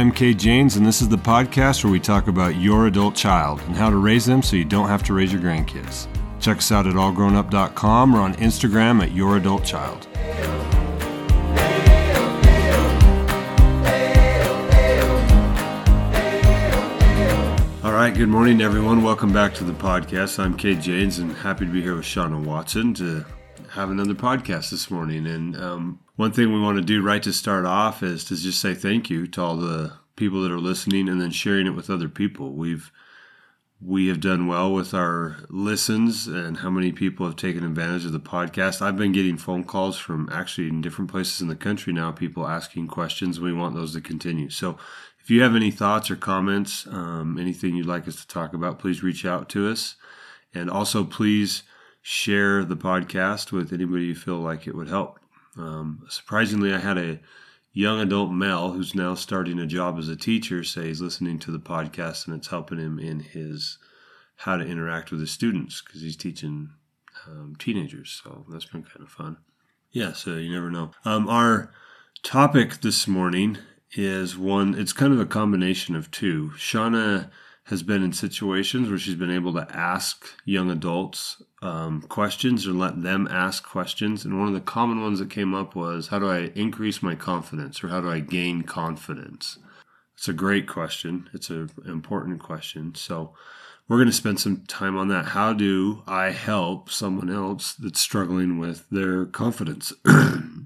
I'm Kay Janes, and this is the podcast where we talk about your adult child and how to raise them so you don't have to raise your grandkids. Check us out at allgrownup.com or on Instagram at youradultchild. All right, good morning, everyone. Welcome back to the podcast. I'm Kay Janes, and happy to be here with Shauna Watson to have another podcast this morning. And one thing we want to do right to start off is to just say thank you to all the people that are listening and then sharing it with other people. We have done well with our listens and how many people have taken advantage of the podcast. I've been getting phone calls from actually in different places in the country now, people asking questions. We want those to continue. So if you have any thoughts or comments, anything you'd like us to talk about, please reach out to us. And also please share the podcast with anybody you feel like it would help. Surprisingly, I had a young adult male who's now starting a job as a teacher say he's listening to the podcast and it's helping him in his how to interact with his students because he's teaching teenagers. So that's been kind of fun. Yeah, so you never know. Our topic this morning is one, it's kind of a combination of two. Shauna has been in situations where she's been able to ask young adults questions or let them ask questions. And one of the common ones that came up was, how do I increase my confidence or how do I gain confidence? It's a great question. It's an important question. So we're going to spend some time on that. How do I help someone else that's struggling with their confidence?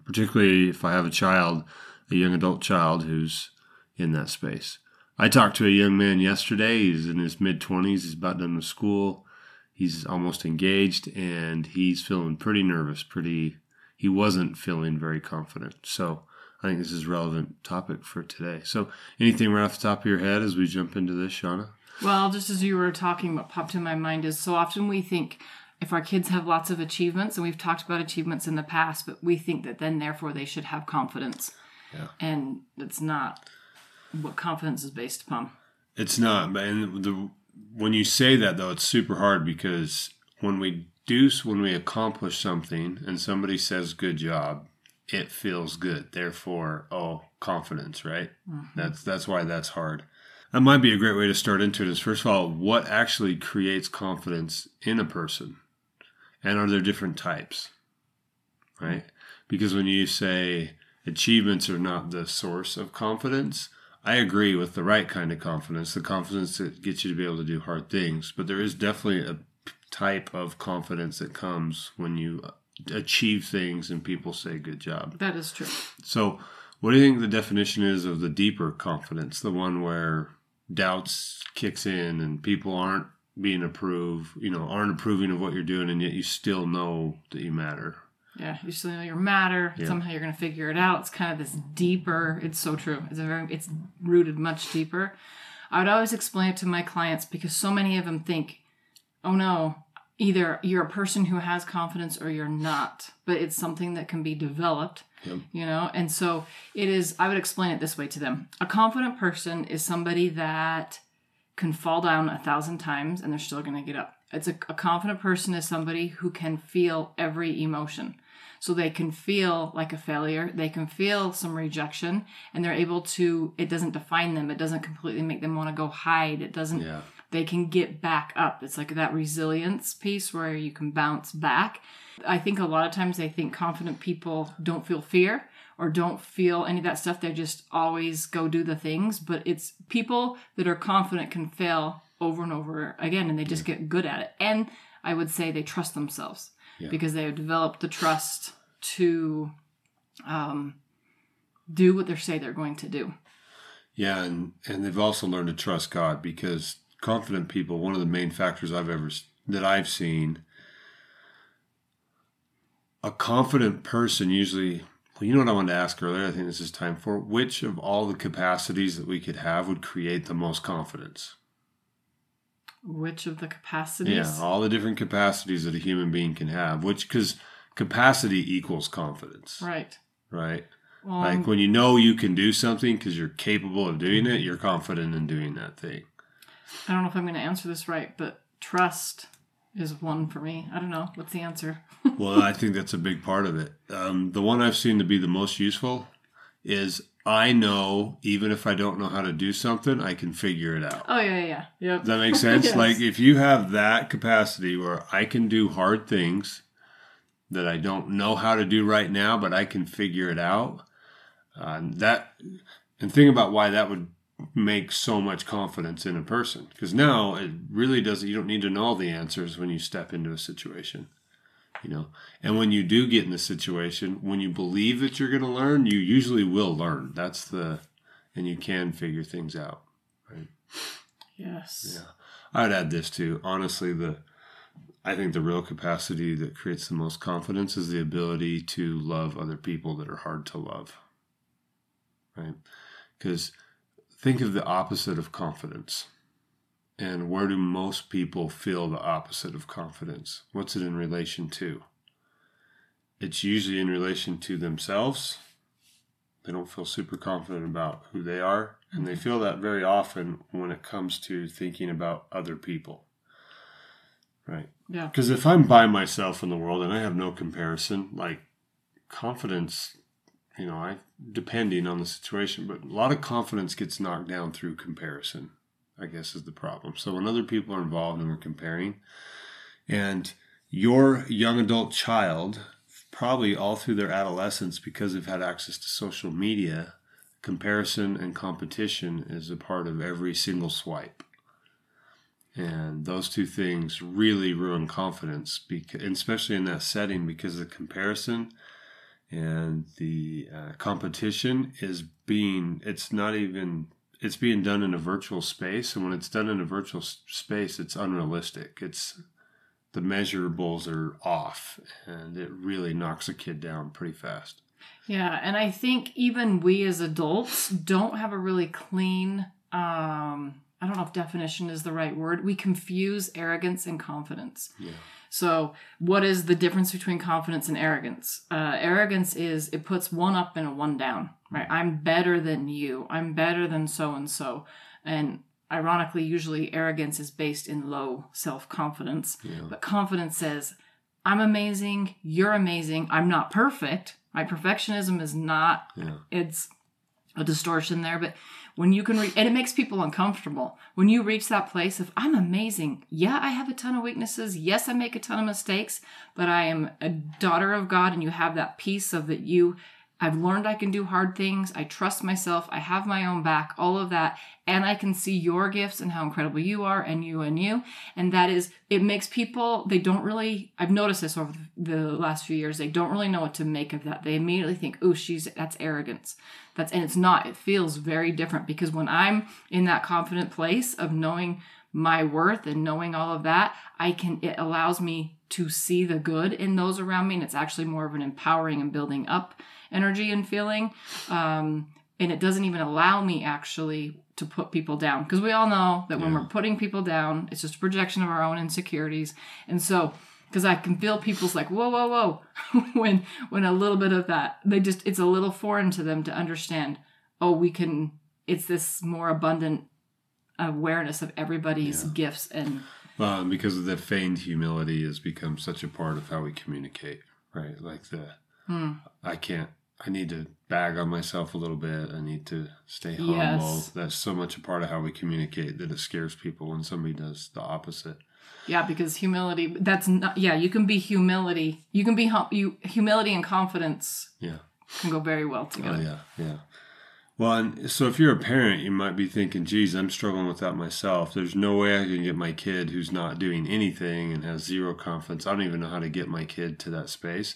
Particularly if I have a child, a young adult child who's in that space. I talked to a young man yesterday. He's in his mid-20s. He's about done with school. He's almost engaged, and he's feeling pretty nervous. He wasn't feeling very confident. So I think this is a relevant topic for today. So anything right off the top of your head as we jump into this, Shauna? Well, just as you were talking, what popped in my mind is so often we think if our kids have lots of achievements, and we've talked about achievements in the past, but we think that then, therefore, they should have confidence. Yeah. And it's not what confidence is based upon. It's not. And when you say that, though, it's super hard because when we accomplish something and somebody says good job, it feels good. Therefore, confidence, right? Mm-hmm. That's why that's hard. That might be a great way to start into it is, first of all, what actually creates confidence in a person? And are there different types, right? Because when you say achievements are not the source of confidence, I agree with the right kind of confidence, the confidence that gets you to be able to do hard things. But there is definitely a type of confidence that comes when you achieve things and people say, good job. That is true. So what do you think the definition is of the deeper confidence, the one where doubts kicks in and people aren't being approved, aren't approving of what you're doing, and yet you still know that you matter? Yeah, you still know you matter. Yeah. Somehow you're going to figure it out. It's kind of this deeper. It's so true. It's rooted much deeper. I would always explain it to my clients because so many of them think, oh no, either you're a person who has confidence or you're not. But it's something that can be developed, yep. And so it is, I would explain it this way to them. A confident person is somebody that can fall down 1,000 times and they're still going to get up. It's a confident person is somebody who can feel every emotion. So they can feel like a failure. They can feel some rejection and they're able to, it doesn't define them. It doesn't completely make them want to go hide. It doesn't, yeah. They can get back up. It's like that resilience piece where you can bounce back. I think a lot of times they think confident people don't feel fear or don't feel any of that stuff. They just always go do the things, but it's people that are confident can fail over and over again and they just get good at it. And I would say they trust themselves. Yeah. Because they have developed the trust to do what they say they're going to do. Yeah, and they've also learned to trust God because confident people, one of the main factors I've seen, a confident person usually, well, you know what I wanted to ask earlier, I think this is time for, which of all the capacities that we could have would create the most confidence? Which of the capacities? Yeah, all the different capacities that a human being can have, because capacity equals confidence. Right. Like when you know you can do something because you're capable of doing it, you're confident in doing that thing. I don't know if I'm going to answer this right, but trust is one for me. I don't know. What's the answer? Well, I think that's a big part of it. The one I've seen to be the most useful is I know, even if I don't know how to do something, I can figure it out. Oh, yeah. Yep. Does that make sense? Yes. Like, if you have that capacity where I can do hard things that I don't know how to do right now, but I can figure it out, and think about why that would make so much confidence in a person. Because now it really doesn't, you don't need to know all the answers when you step into a situation. You know, and when you do get in the situation, when you believe that you're going to learn, you usually will learn. That's the, and you can figure things out, right? Yes. Yeah. I'd add this too. Honestly, I think the real capacity that creates the most confidence is the ability to love other people that are hard to love, right? Because think of the opposite of confidence. And where do most people feel the opposite of confidence? What's it in relation to? It's usually in relation to themselves. They don't feel super confident about who they are. And they feel that very often when it comes to thinking about other people. Right? Yeah. Because if I'm by myself in the world and I have no comparison, like confidence, you know, depending on the situation, but a lot of confidence gets knocked down through comparison, I guess, is the problem. So when other people are involved and we're comparing, and your young adult child, probably all through their adolescence, because they've had access to social media, comparison and competition is a part of every single swipe. And those two things really ruin confidence, because, especially in that setting, because the comparison and the competition it's being done in a virtual space, and when it's done in a virtual space, it's unrealistic. It's the measurables are off, and it really knocks a kid down pretty fast. Yeah, and I think even we as adults don't have a really clean, I don't know if definition is the right word. We confuse arrogance and confidence. Yeah. So what is the difference between confidence and arrogance? Arrogance is it puts one up and a one down. Right? I'm better than you. I'm better than so-and-so. And ironically, usually arrogance is based in low self-confidence. Yeah. But confidence says, I'm amazing. You're amazing. I'm not perfect. My perfectionism is not, It's a distortion there. But when you can and it makes people uncomfortable. When you reach that place of, I'm amazing. Yeah, I have a ton of weaknesses. Yes, I make a ton of mistakes. But I am a daughter of God. And you have that peace of that I've learned I can do hard things. I trust myself. I have my own back, all of that. And I can see your gifts and how incredible you are and you. And that is, it makes people, they don't really, I've noticed this over the last few years, they don't really know what to make of that. They immediately think, oh, that's arrogance. And it's not, it feels very different, because when I'm in that confident place of knowing my worth and knowing all of that, it allows me to see the good in those around me. And it's actually more of an empowering and building up energy and feeling. And it doesn't even allow me actually to put people down. Because we all know that when we're putting people down, it's just a projection of our own insecurities. And so, because I can feel people's like, whoa, whoa, whoa, when a little bit of that, it's a little foreign to them to understand, it's this more abundant awareness of everybody's gifts. And because of the feigned humility has become such a part of how we communicate, right? Like I need to bag on myself a little bit. I need to stay humble. Yes. That's so much a part of how we communicate that it scares people when somebody does the opposite. Yeah, because humility, you can be humility. You can be, humility and confidence can go very well together. Oh, yeah, yeah. Well, and so if you're a parent, you might be thinking, geez, I'm struggling with that myself. There's no way I can get my kid who's not doing anything and has zero confidence. I don't even know how to get my kid to that space.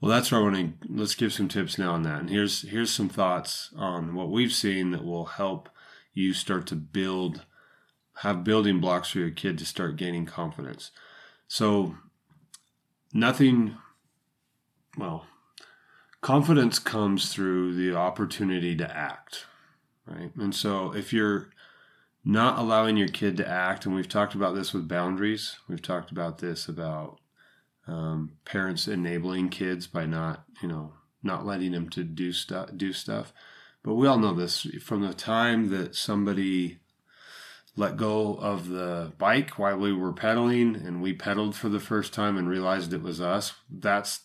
Well, that's where let's give some tips now on that. And here's some thoughts on what we've seen that will help you start to have building blocks for your kid to start gaining confidence. So confidence comes through the opportunity to act, right? And so if you're not allowing your kid to act, and we've talked about this with boundaries, we've talked about this about parents enabling kids by not letting them to do stuff. But we all know this from the time that somebody let go of the bike while we were pedaling and we pedaled for the first time and realized it was us, that's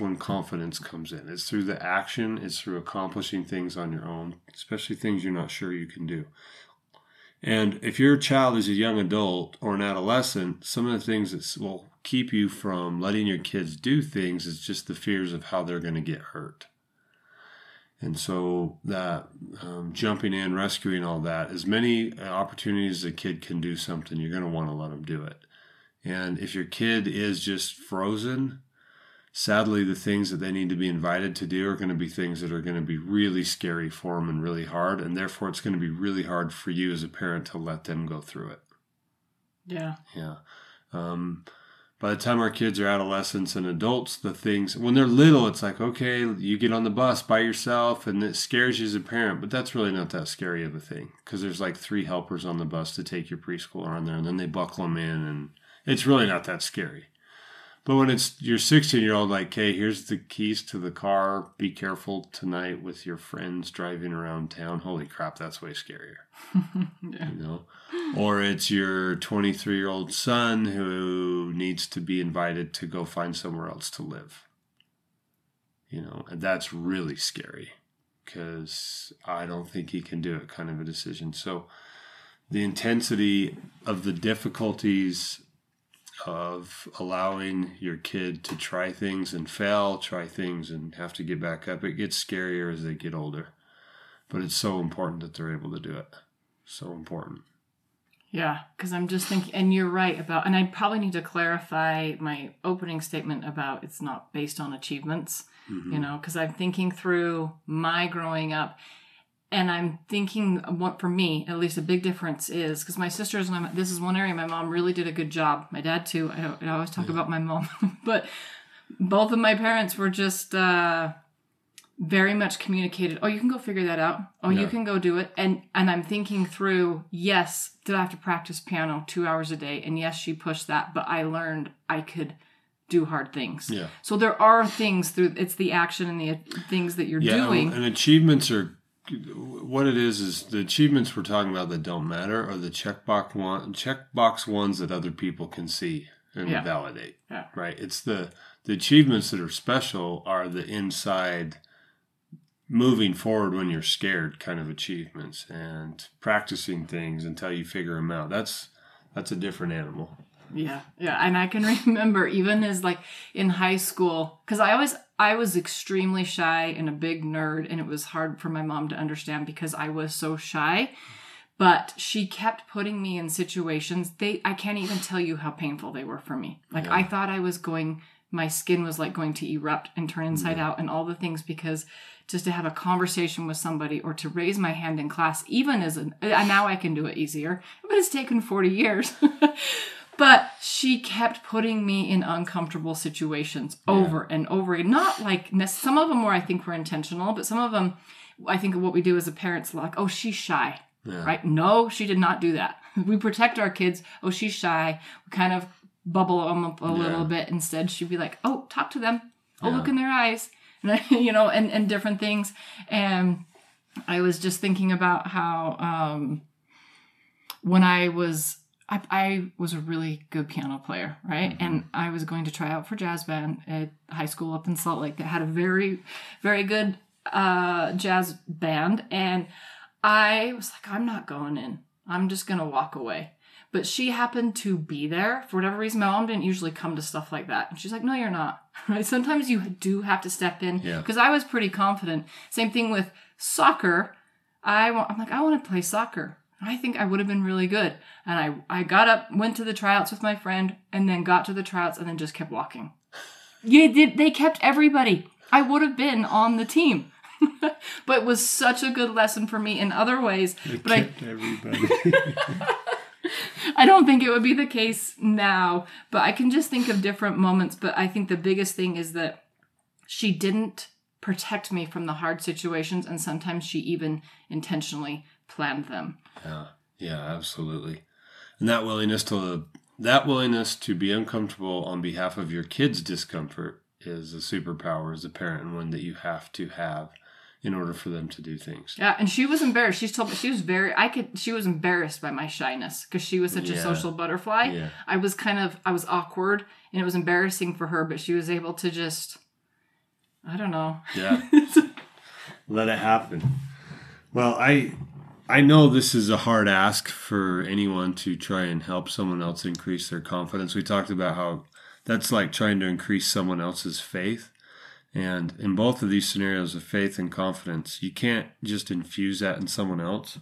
when confidence comes in. It's through the action. It's through accomplishing things on your own, especially things you're not sure you can do. And if your child is a young adult or an adolescent, some of the things that will keep you from letting your kids do things is just the fears of how they're going to get hurt. And so that jumping in, rescuing, all that, as many opportunities as a kid can do something, you're going to want to let them do it. And if your kid is just frozen, sadly, the things that they need to be invited to do are going to be things that are going to be really scary for them and really hard. And therefore, it's going to be really hard for you as a parent to let them go through it. Yeah. Yeah. By the time our kids are adolescents and adults, the things, when they're little, it's like, okay, you get on the bus by yourself and it scares you as a parent, but that's really not that scary of a thing because there's like 3 helpers on the bus to take your preschooler on there and then they buckle them in and it's really not that scary. But when it's your 16-year-old, like, hey, here's the keys to the car. Be careful tonight with your friends driving around town. Holy crap, that's way scarier. Yeah. You know? Or it's your 23-year-old son who needs to be invited to go find somewhere else to live. You know, and that's really scary because I don't think he can do it kind of a decision. So the intensity of the difficulties of allowing your kid to try things and fail, try things and have to get back up. It gets scarier as they get older, but it's so important that they're able to do it. So important. Yeah, because I'm just thinking, and you're right about, and I probably need to clarify my opening statement about it's not based on achievements, you know, because I'm thinking through my growing up. And I'm thinking, what for me, at least a big difference is, because my sisters, and this is one area my mom really did a good job. My dad, too. I always talk about my mom. But both of my parents were just very much communicated. Oh, you can go figure that out. Oh, you can go do it. And I'm thinking through, yes, did I have to practice piano 2 hours a day? And yes, she pushed that. But I learned I could do hard things. Yeah. So there are things through, it's the action and the things that you're doing. And achievements are... What it is the achievements we're talking about that don't matter are the checkbox ones that other people can see and validate, right? It's the achievements that are special are the inside moving forward when you're scared kind of achievements and practicing things until you figure them out. That's a different animal. Yeah. Yeah. And I can remember even as like in high school, because I was extremely shy and a big nerd, and it was hard for my mom to understand because I was so shy, but she kept putting me in situations. I can't even tell you how painful they were for me. Like I thought I was going, my skin was like going to erupt and turn inside out and all the things, because just to have a conversation with somebody or to raise my hand in class, even as now I can do it easier, but it's taken 40 years. But she kept putting me in uncomfortable situations over and over again. Not like some of them were, I think, were intentional, but some of them, I think, what we do as a parent's like, oh, she's shy, right? No, she did not do that. We protect our kids. Oh, she's shy. We kind of bubble them up a little bit. Instead, she'd be like, oh, talk to them. Oh, look in their eyes, and you know, and different things. And I was just thinking about how when I was a really good piano player, right? And I was going to try out for jazz band at high school up in Salt Lake that had a very, very good jazz band. And I was like, I'm not going in. I'm just going to walk away. But she happened to be there. For whatever reason, my mom didn't usually come to stuff like that. And she's like, no, you're not. Right? Sometimes you do have to step in. Because I was pretty confident. Same thing with soccer. I'm like, I want to play soccer. I think I would have been really good. And I got up, went to the tryouts with my friend, and then got to the tryouts and then just kept walking. They kept everybody. I would have been on the team. But it was such a good lesson for me in other ways. They kept everybody. I don't think it would be the case now, but I can just think of different moments. But I think the biggest thing is that she didn't protect me from the hard situations, and sometimes she even intentionally planned them. Yeah, absolutely. And that willingness to be uncomfortable on behalf of your kids' discomfort is a superpower as a parent, and one that you have to have. in order for them to do things. Yeah, and she was embarrassed. She's told me she was she was embarrassed by my shyness because she was such a social butterfly. Yeah. I was awkward, and it was embarrassing for her, but she was able to just, I don't know. Yeah. Let it happen. Well, I know this is a hard ask for anyone to try and help someone else increase their confidence. We talked about how that's like trying to increase someone else's faith. And in both of these scenarios of faith and confidence, you can't just infuse that in someone else.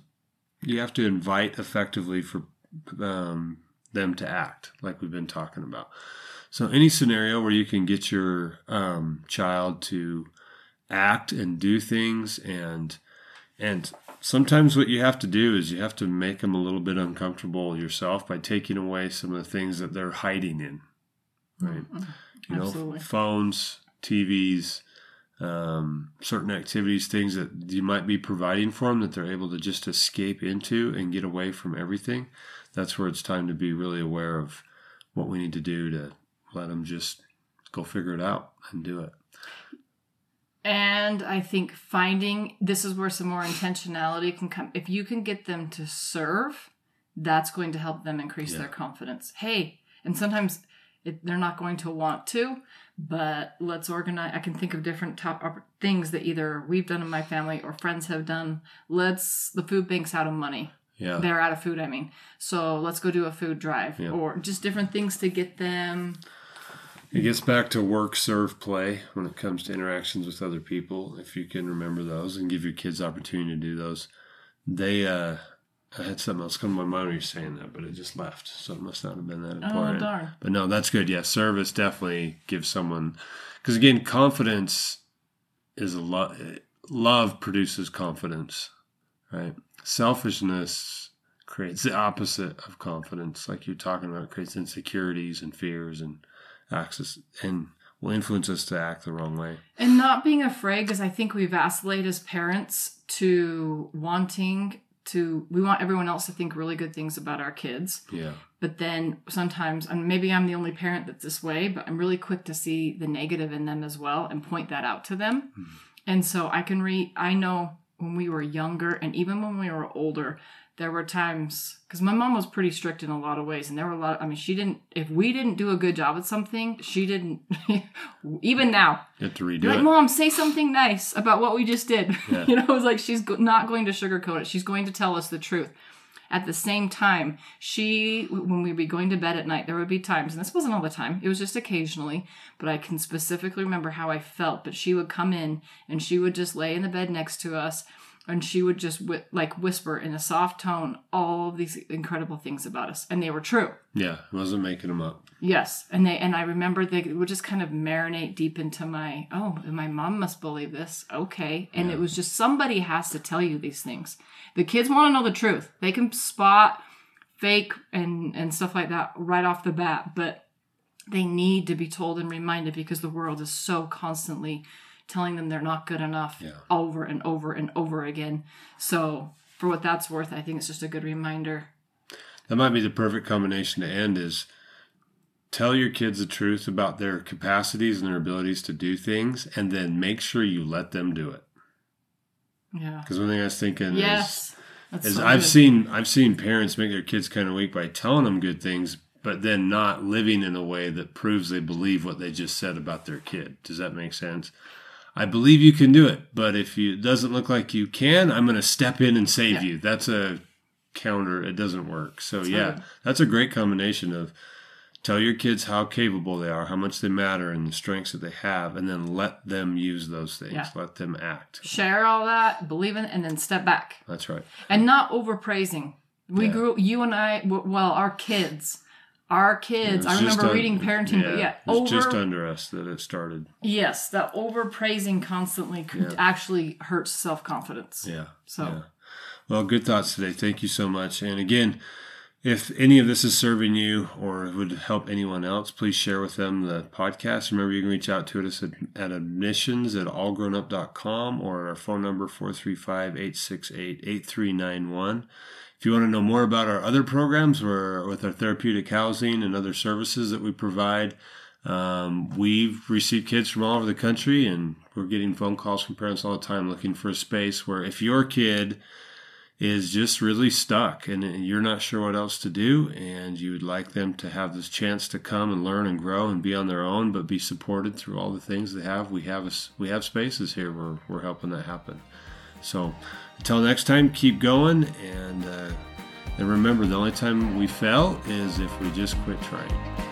You have to invite effectively for them to act, like we've been talking about. So any scenario where you can get your child to act and do things, and sometimes what you have to do is you have to make them a little bit uncomfortable yourself by taking away some of the things that they're hiding in, right? Mm-hmm. You Absolutely. Know, phones, TVs, certain activities, things that you might be providing for them that they're able to just escape into and get away from everything. That's where it's time to be really aware of what we need to do to let them just go figure it out and do it. And I think this is where some more intentionality can come. If you can get them to serve, that's going to help them increase their confidence. Hey, and sometimes they're not going to want to, but let's organize. I can think of different top things that either we've done in my family or friends have done. The food bank's out of money. Yeah. They're out of food, I mean. So let's go do a food drive or just different things to get them. It gets back to work, serve, play when it comes to interactions with other people. If you can remember those and give your kids opportunity to do those. I had something else come to my mind when you were saying that, but it just left. So it must not have been that important. Oh, darn. But no, that's good. Yeah, service definitely gives someone. Because again, confidence is love produces confidence, right? Selfishness creates the opposite of confidence. Like you're talking about, it creates insecurities and fears and access and will influence us to act the wrong way. And not being afraid, because I think we vacillate as parents to we want everyone else to think really good things about our kids. Yeah. But then sometimes, and maybe I'm the only parent that's this way, but I'm really quick to see the negative in them as well and point that out to them. Mm-hmm. And so I know when we were younger and even when we were older, there were times, because my mom was pretty strict in a lot of ways, and there were if we didn't do a good job at something, she didn't, even now. You have to redo it. Like, Mom, say something nice about what we just did. Yeah. It was like she's not going to sugarcoat it. She's going to tell us the truth. At the same time, when we'd be going to bed at night, there would be times, and this wasn't all the time, it was just occasionally, but I can specifically remember how I felt, but she would come in, and she would just lay in the bed next to us, and she would just whisper in a soft tone all of these incredible things about us. And they were true. Yeah, I wasn't making them up. Yes. And I remember they would just kind of marinate deep into my mom must believe this. Okay. And it was just somebody has to tell you these things. The kids want to know the truth. They can spot fake and stuff like that right off the bat. But they need to be told and reminded because the world is so constantly telling them they're not good enough over and over and over again. So for what that's worth, I think it's just a good reminder. That might be the perfect combination to end is tell your kids the truth about their capacities and their abilities to do things, and then make sure you let them do it. Yeah. Because one thing I was thinking is I've seen parents make their kids kind of weak by telling them good things, but then not living in a way that proves they believe what they just said about their kid. Does that make sense? I believe you can do it, but if it doesn't look like you can, I'm going to step in and save you. That's a counter. It doesn't work. So that's a great combination of tell your kids how capable they are, how much they matter, and the strengths that they have, and then let them use those things. Yeah. Let them act. Share all that, believe in it, and then step back. That's right. And not overpraising. We grew, you and I, well, our kids, I remember reading parenting, it's just under us that it started. Yes, that overpraising constantly could actually hurt self-confidence. Yeah. So, well, good thoughts today. Thank you so much. And again, if any of this is serving you or would help anyone else, please share with them the podcast. Remember, you can reach out to us at admissions@allgrownup.com or our phone number 435-868-8391. If you want to know more about our other programs with our therapeutic housing and other services that we provide, We've received kids from all over the country, and we're getting phone calls from parents all the time looking for a space where if your kid is just really stuck and you're not sure what else to do and you would like them to have this chance to come and learn and grow and be on their own but be supported through all the things they have, we have spaces here where we're helping that happen. So until next time, keep going, and remember, the only time we fail is if we just quit trying.